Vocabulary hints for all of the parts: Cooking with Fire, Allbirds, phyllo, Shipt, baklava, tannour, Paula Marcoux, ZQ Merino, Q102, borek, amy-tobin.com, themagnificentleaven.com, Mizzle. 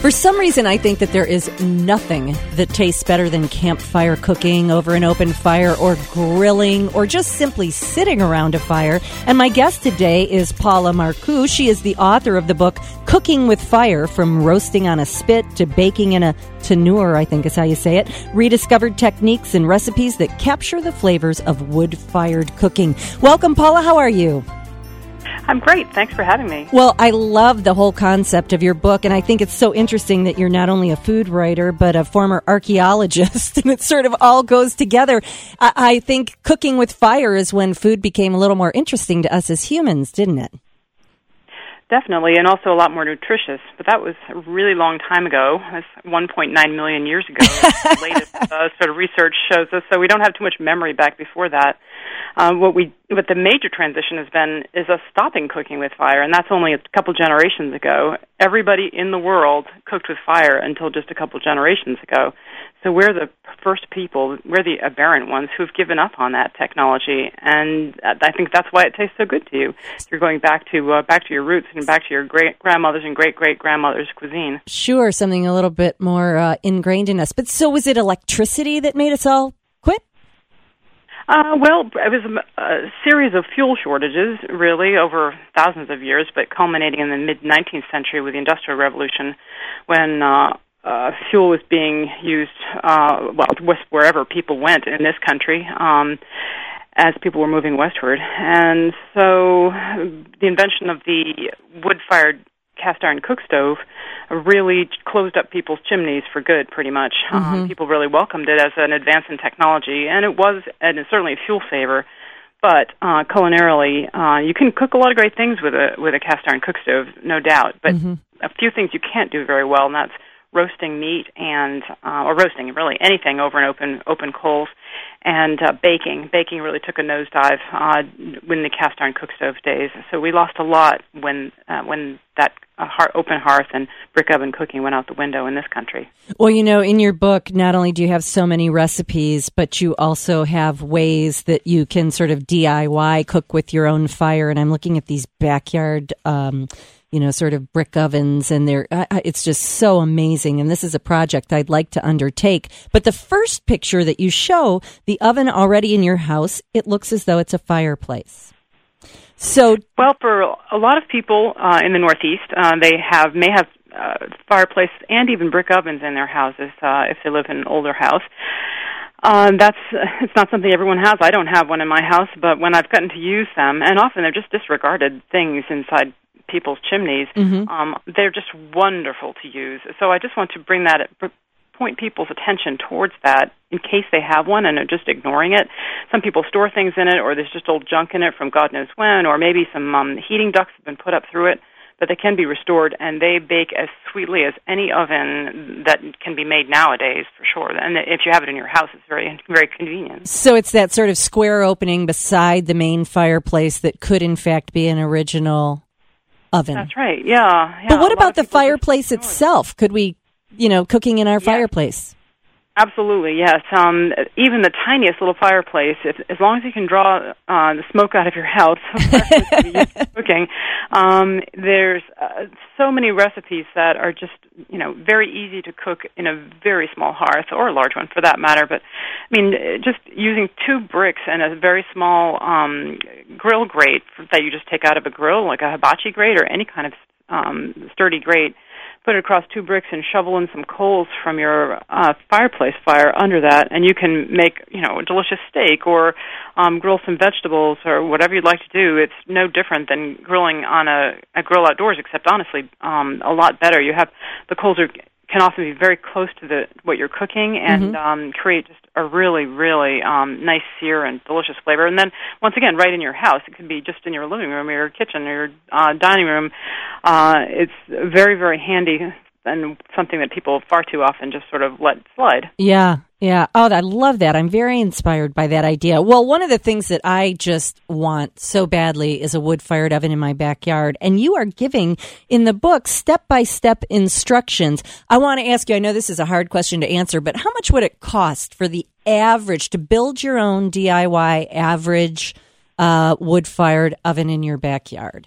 For some reason, I think that there is nothing that tastes better than campfire cooking over an open fire or grilling or just simply sitting around a fire. And my guest today is Paula Marcoux. She is the author of the book Cooking with Fire, From Roasting on a Spit to Baking in a Tannour, I think is how you say it. Rediscovered techniques and recipes that capture the flavors of wood-fired cooking. Welcome, Paula. How are you? I'm great. Thanks for having me. Well, I love the whole concept of your book, and I think it's so interesting that you're not only a food writer, but a former archaeologist, and it sort of all goes together. I think Cooking with Fire is when food became a little more interesting to us as humans, didn't it? Definitely, and also a lot more nutritious, but that was a really long time ago. That's 1.9 million years ago. The latest sort of research shows us, so we don't have too much memory back before that. What the major transition has been is us stopping cooking with fire, and that's only a couple generations ago. Everybody in the world cooked with fire until just a couple generations ago. So we're the first people, we're the aberrant ones who've given up on that technology, and I think that's why it tastes so good to you. You're going back to your roots and back to your great-grandmother's and great-great-grandmother's cuisine. Sure, something a little bit more ingrained in us. But so was it electricity that made us all quit? Well, it was a series of fuel shortages, really, over thousands of years, but culminating in the mid-19th century with the Industrial Revolution, when fuel was being used, wherever people went in this country, as people were moving westward. And so the invention of the wood-fired cast iron cook stove really closed up people's chimneys for good, pretty much. People really welcomed it as an advance in technology, and it was, and it's certainly a fuel saver. But culinarily, you can cook a lot of great things with a cast iron cook stove, no doubt. But a few things you can't do very well, and that's roasting meat and or roasting really anything over an open coals, and baking really took a nosedive in the cast iron cook stove days. So we lost a lot when that open hearth and brick oven cooking went out the window in this country. Well, you know, in your book, not only do you have so many recipes, but you also have ways that you can sort of DIY cook with your own fire. And I'm looking at these backyard sort of brick ovens, and it's just so amazing. And this is a project I'd like to undertake. But the first picture that you show, the oven already in your house, it looks as though it's a fireplace. So, well, for a lot of people in the Northeast, they may have fireplaces and even brick ovens in their houses if they live in an older house. It's not something everyone has. I don't have one in my house, but when I've gotten to use them, and often they're just disregarded things inside people's chimneys, they're just wonderful to use. So I just want to bring that point people's attention towards that in case they have one and are just ignoring it. Some people store things in it, or there's just old junk in it from God knows when, or maybe some heating ducts have been put up through it, but they can be restored, and they bake as sweetly as any oven that can be made nowadays, for sure. And if you have it in your house, it's very, very convenient. So it's that sort of square opening beside the main fireplace that could, in fact, be an original oven. That's right, yeah. But what about the fireplace itself? Could we, cooking in our fireplace? Absolutely, yes. Even the tiniest little fireplace, as long as you can draw the smoke out of your house, cooking. There's so many recipes that are just, very easy to cook in a very small hearth, or a large one for that matter. But I mean, just using two bricks and a very small grill grate that you just take out of a grill, like a hibachi grate or any kind of sturdy grate. Put it across two bricks and shovel in some coals from your fireplace fire under that, and you can make, a delicious steak or grill some vegetables or whatever you'd like to do. It's no different than grilling on a grill outdoors, except honestly, a lot better. You have the coals can often be very close to what you're cooking and create just a really, really nice sear and delicious flavor. And then, once again, right in your house. It could be just in your living room or your kitchen or your dining room. It's very, very handy and something that people far too often just sort of let slide. Yeah, Yeah. Oh, I love that. I'm very inspired by that idea. Well, one of the things that I just want so badly is a wood-fired oven in my backyard. And you are giving in the book step-by-step instructions. I want to ask you, I know this is a hard question to answer, but how much would it cost for the average to build your own DIY average wood-fired oven in your backyard?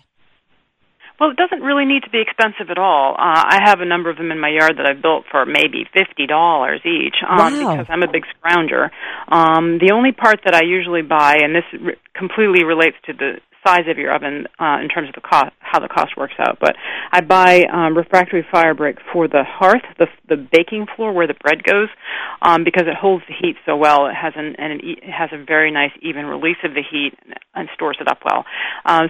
Well, it doesn't really need to be expensive at all. I have a number of them in my yard that I've built for maybe $50 each because I'm a big scrounger. The only part that I usually buy, and this completely relates to the size of your oven in terms of the cost, how the cost works out, but I buy refractory fire brick for the hearth, the baking floor where the bread goes, because it holds the heat so well. It has a very nice even release of the heat and stores it up well.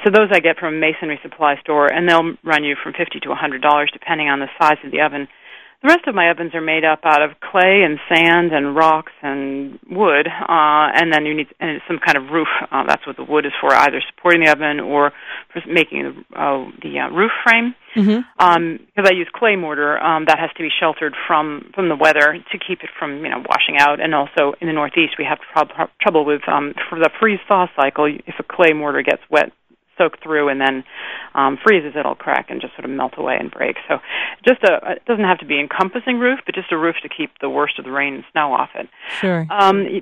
So those I get from a masonry supply store, and they'll run you from $50 to $100 depending on the size of the oven. The rest of my ovens are made up out of clay and sand and rocks and wood, and then you need some kind of roof. That's what the wood is for, either supporting the oven or for making the roof frame. Mm-hmm. Because I use clay mortar, that has to be sheltered from the weather to keep it from washing out. And also in the Northeast, we have trouble with for the freeze-thaw cycle. If a clay mortar gets wet, soak through and then freezes, it'll crack and just sort of melt away and break. So just it doesn't have to be encompassing roof, but just a roof to keep the worst of the rain and snow off it. Sure.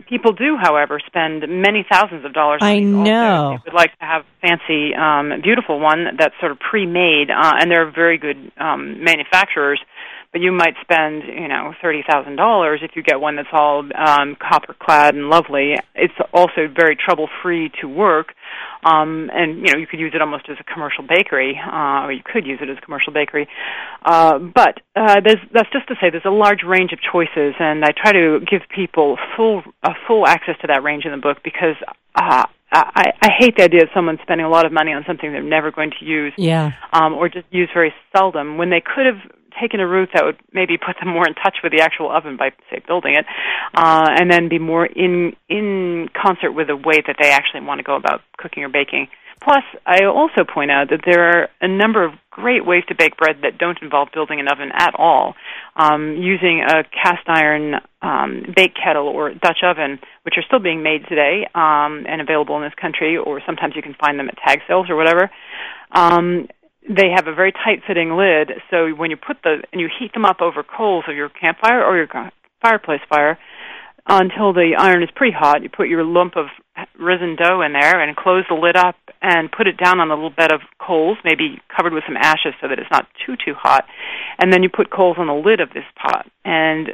People do, however, spend many thousands of dollars. I know. They would like to have a fancy, beautiful one that's sort of pre-made, and there are very good manufacturers. But you might spend, $30,000 if you get one that's all copper-clad and lovely. It's also very trouble-free to work, and you could use it almost as a commercial bakery, or you could use it as a commercial bakery. That's just to say, there's a large range of choices, and I try to give people full access to that range in the book because I hate the idea of someone spending a lot of money on something they're never going to use, or just use very seldom when they could have taken a route that would maybe put them more in touch with the actual oven by, say, building it, and then be more in concert with the way that they actually want to go about cooking or baking. Plus, I also point out that there are a number of great ways to bake bread that don't involve building an oven at all, using a cast iron bake kettle or Dutch oven, which are still being made today and available in this country, or sometimes you can find them at tag sales or whatever. They have a very tight-fitting lid, so when you you heat them up over coals of your campfire or your fireplace fire until the iron is pretty hot, you put your lump of risen dough in there and close the lid up and put it down on a little bed of coals, maybe covered with some ashes so that it's not too hot, and then you put coals on the lid of this pot, and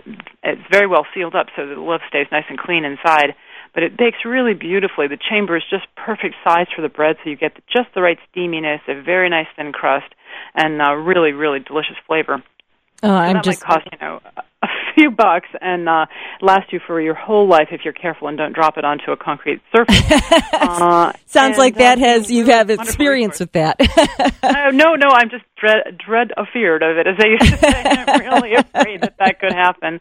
it's very well sealed up so that the lid stays nice and clean inside. But it bakes really beautifully. The chamber is just perfect size for the bread, so you get just the right steaminess, a very nice thin crust, and a really, really delicious flavor. Oh, might cost, a few bucks and last you for your whole life if you're careful and don't drop it onto a concrete surface. Sounds like you have experience with that. No, I'm just afeard of it, as they used to say. I'm really afraid that could happen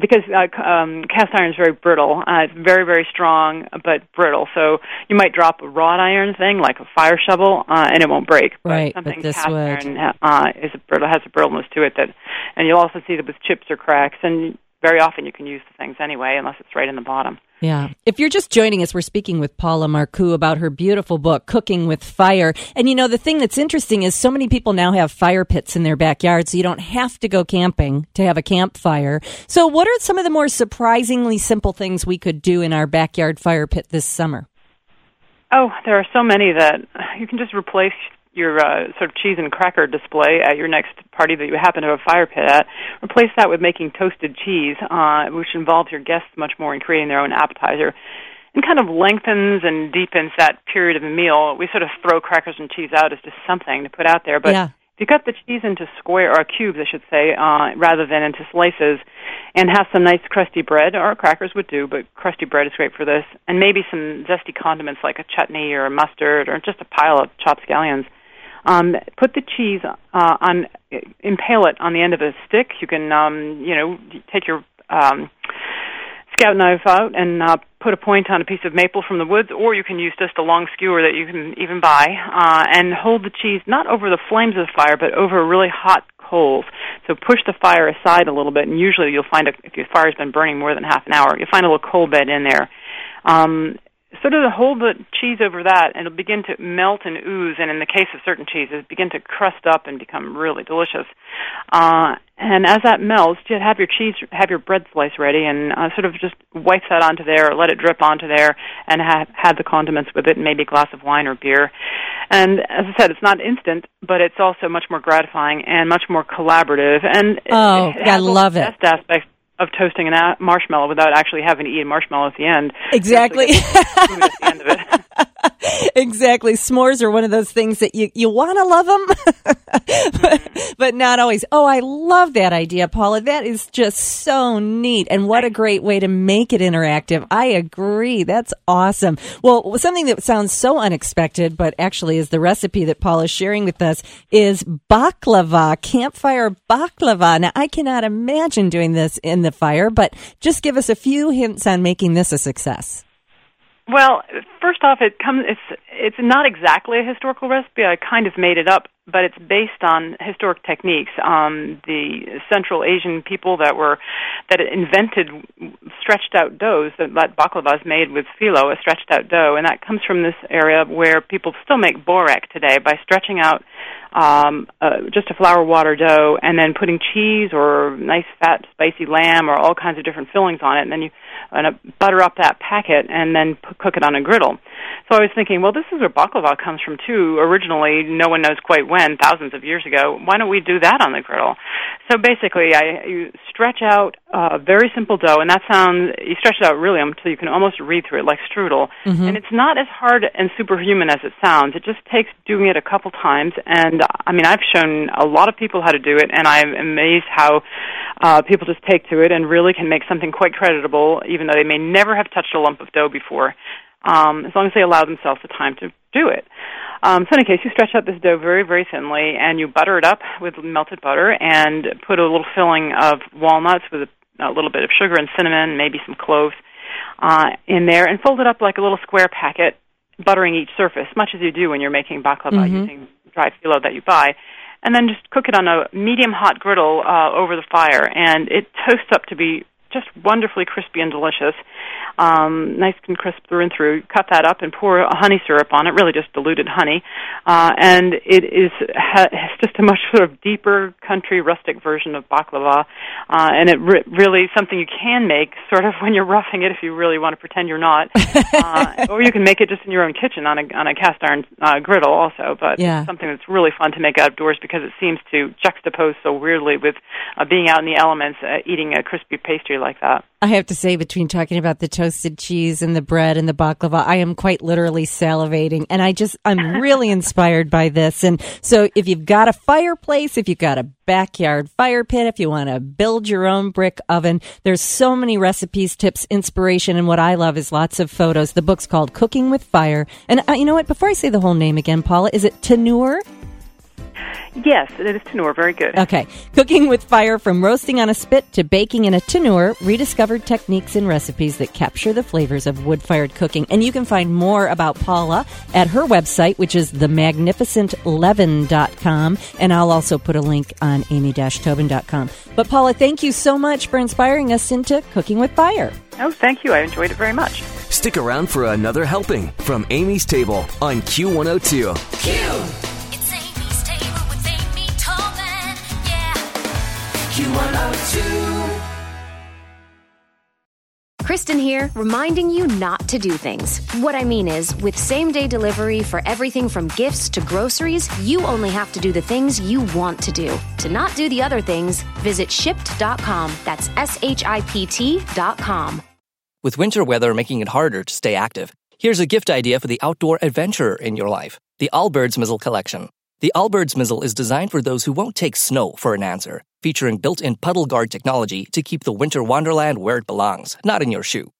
because cast iron is very brittle. It's very, very strong but brittle. So you might drop a wrought iron thing like a fire shovel and it won't break. Right, but this cast iron has a brittleness to it and you'll also see that with chips or cracks, and very often you can use the things anyway unless it's right in the bottom. Yeah. If you're just joining us, we're speaking with Paula Marcoux about her beautiful book, Cooking with Fire. And the thing that's interesting is so many people now have fire pits in their backyard, so you don't have to go camping to have a campfire. So what are some of the more surprisingly simple things we could do in our backyard fire pit this summer? Oh, there are so many that you can just replace your sort of cheese and cracker display at your next party that you happen to have a fire pit at. Replace that with making toasted cheese, which involves your guests much more in creating their own appetizer and kind of lengthens and deepens that period of a meal. We sort of throw crackers and cheese out as just something to put out there, but if you cut the cheese into cubes, I should say, rather than into slices, and have some nice crusty bread, or crackers would do, but crusty bread is great for this, and maybe some zesty condiments like a chutney or a mustard or just a pile of chopped scallions. Put the cheese impale it on the end of a stick. You can, take your scout knife out and put a point on a piece of maple from the woods, or you can use just a long skewer that you can even buy, and hold the cheese not over the flames of the fire, but over really hot coals. So push the fire aside a little bit, and usually you'll find, if your fire's been burning more than half an hour, you'll find a little coal bed in there. Sort of hold the cheese over that, and it'll begin to melt and ooze, and in the case of certain cheeses, begin to crust up and become really delicious. And as that melts, you have your cheese, have your bread slice ready, and sort of just wipe that onto there, or let it drip onto there, and have the condiments with it, and maybe a glass of wine or beer. And as I said, it's not instant, but it's also much more gratifying and much more collaborative. And I love it. Best aspect of toasting a marshmallow without actually having to eat a marshmallow at the end. Exactly. At the end of it. Exactly. S'mores are one of those things that you want to love them, but not always. Oh, I love that idea, Paula. That is just so neat. And what a great way to make it interactive. I agree. That's awesome. Well, something that sounds so unexpected, but actually is the recipe that Paula is sharing with us, is baklava, campfire baklava. Now, I cannot imagine doing this in the fire, but just give us a few hints on making this a success. Well, first off, it's not exactly a historical recipe. I kind of made it up, but it's based on historic techniques. The Central Asian people that invented stretched out doughs, that baklava is made with phyllo, a stretched out dough, and that comes from this area where people still make borek today by stretching out just a flour water dough and then putting cheese or nice fat spicy lamb or all kinds of different fillings on it, and then you butter up that packet and then cook it on a griddle. So I was thinking, well, this is where baklava comes from too. Originally, no one knows quite when, thousands of years ago. Why don't we do that on the griddle? So basically, you stretch out a very simple dough, and that sounds, you stretch it out really until you can almost read through it like strudel. Mm-hmm. And it's not as hard and superhuman as it sounds. It just takes doing it a couple times, and I mean, I've shown a lot of people how to do it, and I'm amazed how people just take to it and really can make something quite creditable, even though they may never have touched a lump of dough before, as long as they allow themselves the time to do it. So in any case, you stretch out this dough very, very thinly, and you butter it up with melted butter and put a little filling of walnuts with a little bit of sugar and cinnamon, maybe some cloves in there, and fold it up like a little square packet, buttering each surface, much as you do when you're making baklava using dry phyllo that you buy, and then just cook it on a medium-hot griddle over the fire, and it toasts up to be just wonderfully crispy and delicious, nice and crisp through and through. Cut that up and pour a honey syrup on it, really just diluted honey, and it is just a much sort of deeper, country, rustic version of baklava, and it really something you can make sort of when you're roughing it if you really want to pretend you're not, or you can make it just in your own kitchen on a cast iron griddle also, but something that's really fun to make outdoors because it seems to juxtapose so weirdly with being out in the elements, eating a crispy pastry like that. I have to say, between talking about the toasted cheese and the bread and the baklava, I am quite literally salivating, and I'm really inspired by this. And so if you've got a fireplace, if you've got a backyard fire pit, if you want to build your own brick oven, there's so many recipes, tips, inspiration, and what I love is lots of photos. The book's called Cooking with Fire. And you know what? Before I say the whole name again, Paula, is it Tannour? Yes, it is tannour. Very good. Okay. Cooking with Fire, from roasting on a spit to baking in a tannour, rediscovered techniques and recipes that capture the flavors of wood-fired cooking. And you can find more about Paula at her website, which is themagnificentleaven.com. And I'll also put a link on amy-tobin.com. But Paula, thank you so much for inspiring us into Cooking with Fire. Oh, thank you. I enjoyed it very much. Stick around for another helping from Amy's Table on Q102. Q! Q102. Kristen here, reminding you not to do things. What I mean is, with same-day delivery for everything from gifts to groceries, you only have to do the things you want to do. To not do the other things, visit shipt.com. That's shipt.com. With winter weather making it harder to stay active, here's a gift idea for the outdoor adventurer in your life, the Allbirds Mizzle collection. The Allbirds Mizzle is designed for those who won't take snow for an answer, featuring built-in puddle guard technology to keep the winter wonderland where it belongs, not in your shoe.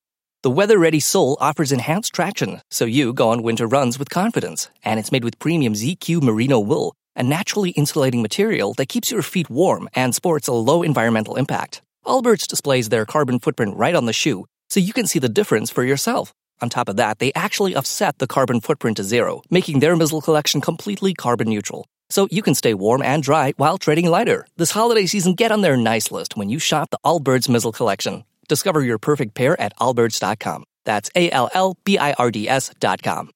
The weather-ready sole offers enhanced traction, so you go on winter runs with confidence, and it's made with premium ZQ Merino wool, a naturally insulating material that keeps your feet warm and sports a low environmental impact. Allbirds displays their carbon footprint right on the shoe, so you can see the difference for yourself. On top of that, they actually offset the carbon footprint to zero, making their Mizzle collection completely carbon neutral. So you can stay warm and dry while trading lighter. This holiday season, get on their nice list when you shop the Allbirds Mizzle collection. Discover your perfect pair at allbirds.com. That's ALLBIRDS.com.